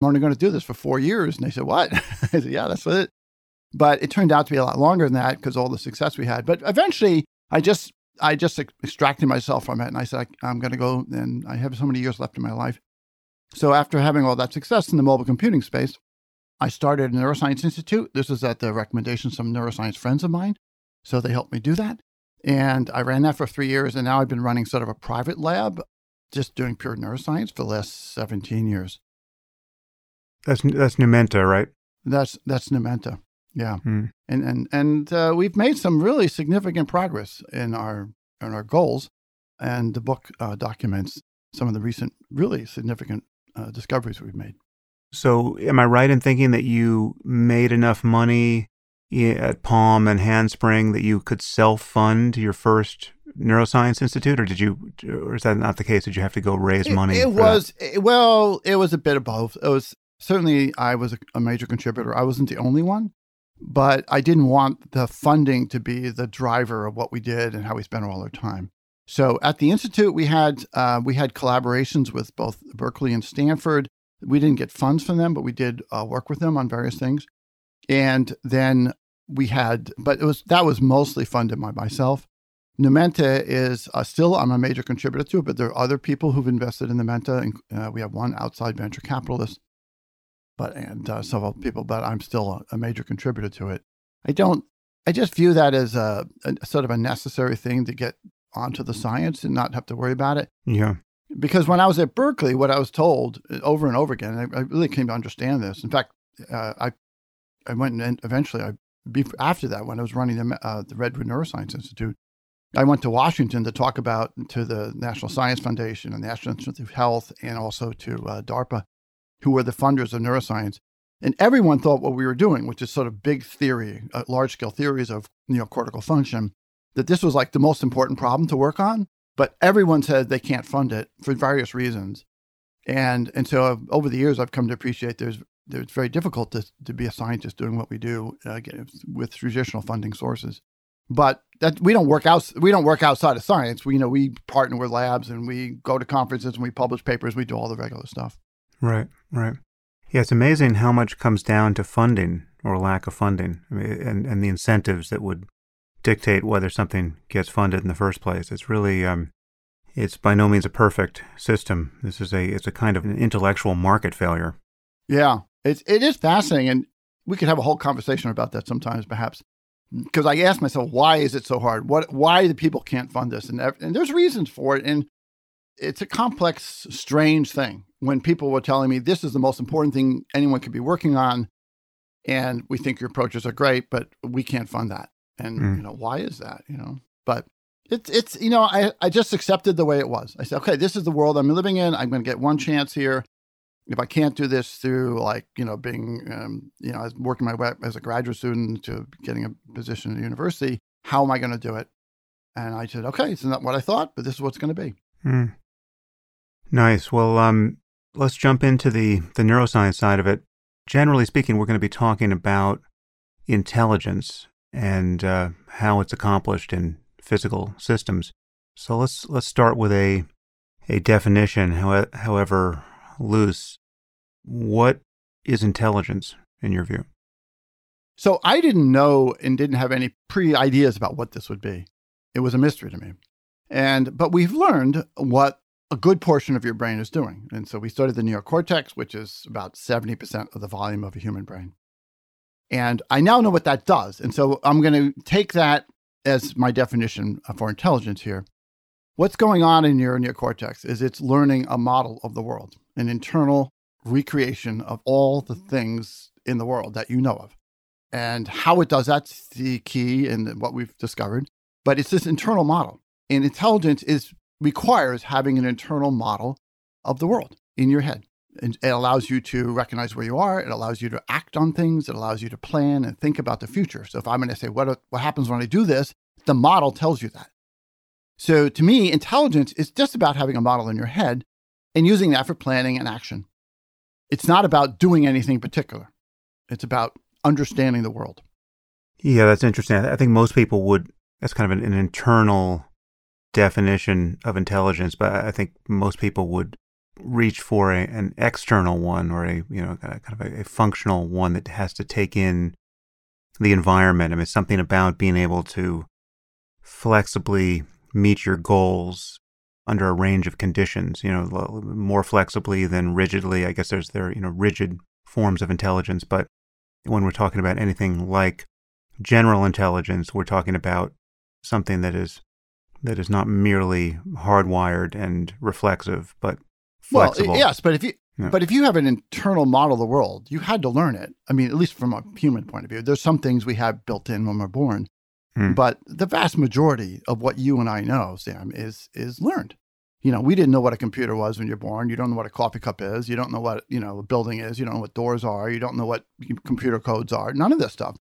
I'm only going to do this for 4 years. And they said, what? I said, yeah, that's it. But it turned out to be a lot longer than that because all the success we had. But eventually, I just extracted myself from it. And I said, I'm going to go, and I have so many years left in my life. So after having all that success in the mobile computing space, I started a neuroscience institute. This is at the recommendation of some neuroscience friends of mine. So they helped me do that. And I ran that for 3 years. And now I've been running sort of a private lab, just doing pure neuroscience for the last 17 years. That's Numenta, right? That's Numenta. Yeah. Mm. And we've made some really significant progress in our goals. And the book documents some of the recent really significant discoveries we've made. So am I right in thinking that you made enough money at Palm and Handspring that you could self-fund your first neuroscience institute, or is that not the case? Did you have to go raise money? It was a bit of both. It was certainly I was a major contributor. I wasn't the only one, but I didn't want the funding to be the driver of what we did and how we spent all our time. So at the institute, we had collaborations with both Berkeley and Stanford. We didn't get funds from them, but we did work with them on various things. And then that was mostly funded by myself. Numenta is still, I'm a major contributor to it, but there are other people who've invested in Numenta. And, we have one outside venture capitalist, and several people, but I'm still a major contributor to it. I just view that as a sort of a necessary thing to get onto the science and not have to worry about it. Yeah. Because when I was at Berkeley, what I was told over and over again, and I really came to understand this. In fact, I went and eventually, after that, when I was running the Redwood Neuroscience Institute, I went to Washington to talk to the National Science Foundation and the National Institute of Health, and also to DARPA, who were the funders of neuroscience. And everyone thought what we were doing, which is sort of big theory, large-scale theories of neocortical function, that this was like the most important problem to work on. But everyone said they can't fund it for various reasons. And so over the years, I've come to appreciate it's very difficult to be a scientist doing what we do with traditional funding sources. But that we don't work outside of science. We partner with labs, and we go to conferences, and we publish papers. We do all the regular stuff. Right. Yeah, it's amazing how much comes down to funding or lack of funding, and the incentives that would dictate whether something gets funded in the first place. It's really, it's by no means a perfect system. This is it's a kind of an intellectual market failure. Yeah, it is fascinating, and we could have a whole conversation about that sometimes, perhaps, because I ask myself, why is it so hard? Why do people can't fund this? And there's reasons for it, and it's a complex, strange thing. When people were telling me this is the most important thing anyone could be working on, and we think your approaches are great, but we can't fund that. And why is that? But it's I just accepted the way it was. I said, okay, this is the world I'm living in. I'm going to get one chance here. If I can't do this through being I was working my way as a graduate student to getting a position at a university, how am I going to do it? And I said, okay, it's not what I thought, but this is what's going to be. Mm. Nice. Well, let's jump into the neuroscience side of it. Generally speaking, we're going to be talking about intelligence and how it's accomplished in physical systems. So let's start with a definition, however loose. What is intelligence in your view? So I didn't know and didn't have any ideas about what this would be. It was a mystery to me. But we've learned what a good portion of your brain is doing. And so we studied the neocortex, which is about 70% of the volume of a human brain. And I now know what that does. And so I'm going to take that as my definition for intelligence here. What's going on in your neocortex is it's learning a model of the world, an internal recreation of all the things in the world that you know of. And how it does that's the key in what we've discovered. But it's this internal model. And intelligence requires having an internal model of the world in your head. It allows you to recognize where you are. It allows you to act on things. It allows you to plan and think about the future. So if I'm going to say, what happens when I do this? The model tells you that. So to me, intelligence is just about having a model in your head and using that for planning and action. It's not about doing anything particular. It's about understanding the world. Yeah, that's interesting. I think most people would, that's kind of an internal definition of intelligence, but I think most people would reach for an external one, or a kind of a functional one that has to take in the environment. I mean, something about being able to flexibly meet your goals under a range of conditions, more flexibly than rigidly. I guess there are rigid forms of intelligence, but when we're talking about anything like general intelligence, we're talking about something that is not merely hardwired and reflexive, but flexible. Well, yes, but if you have an internal model of the world, you had to learn it. I mean, at least from a human point of view, there's some things we have built in when we're born, but the vast majority of what you and I know, Sam, is learned. We didn't know what a computer was when you're born. You don't know what a coffee cup is. You don't know what a building is. You don't know what doors are. You don't know what computer codes are. None of this stuff.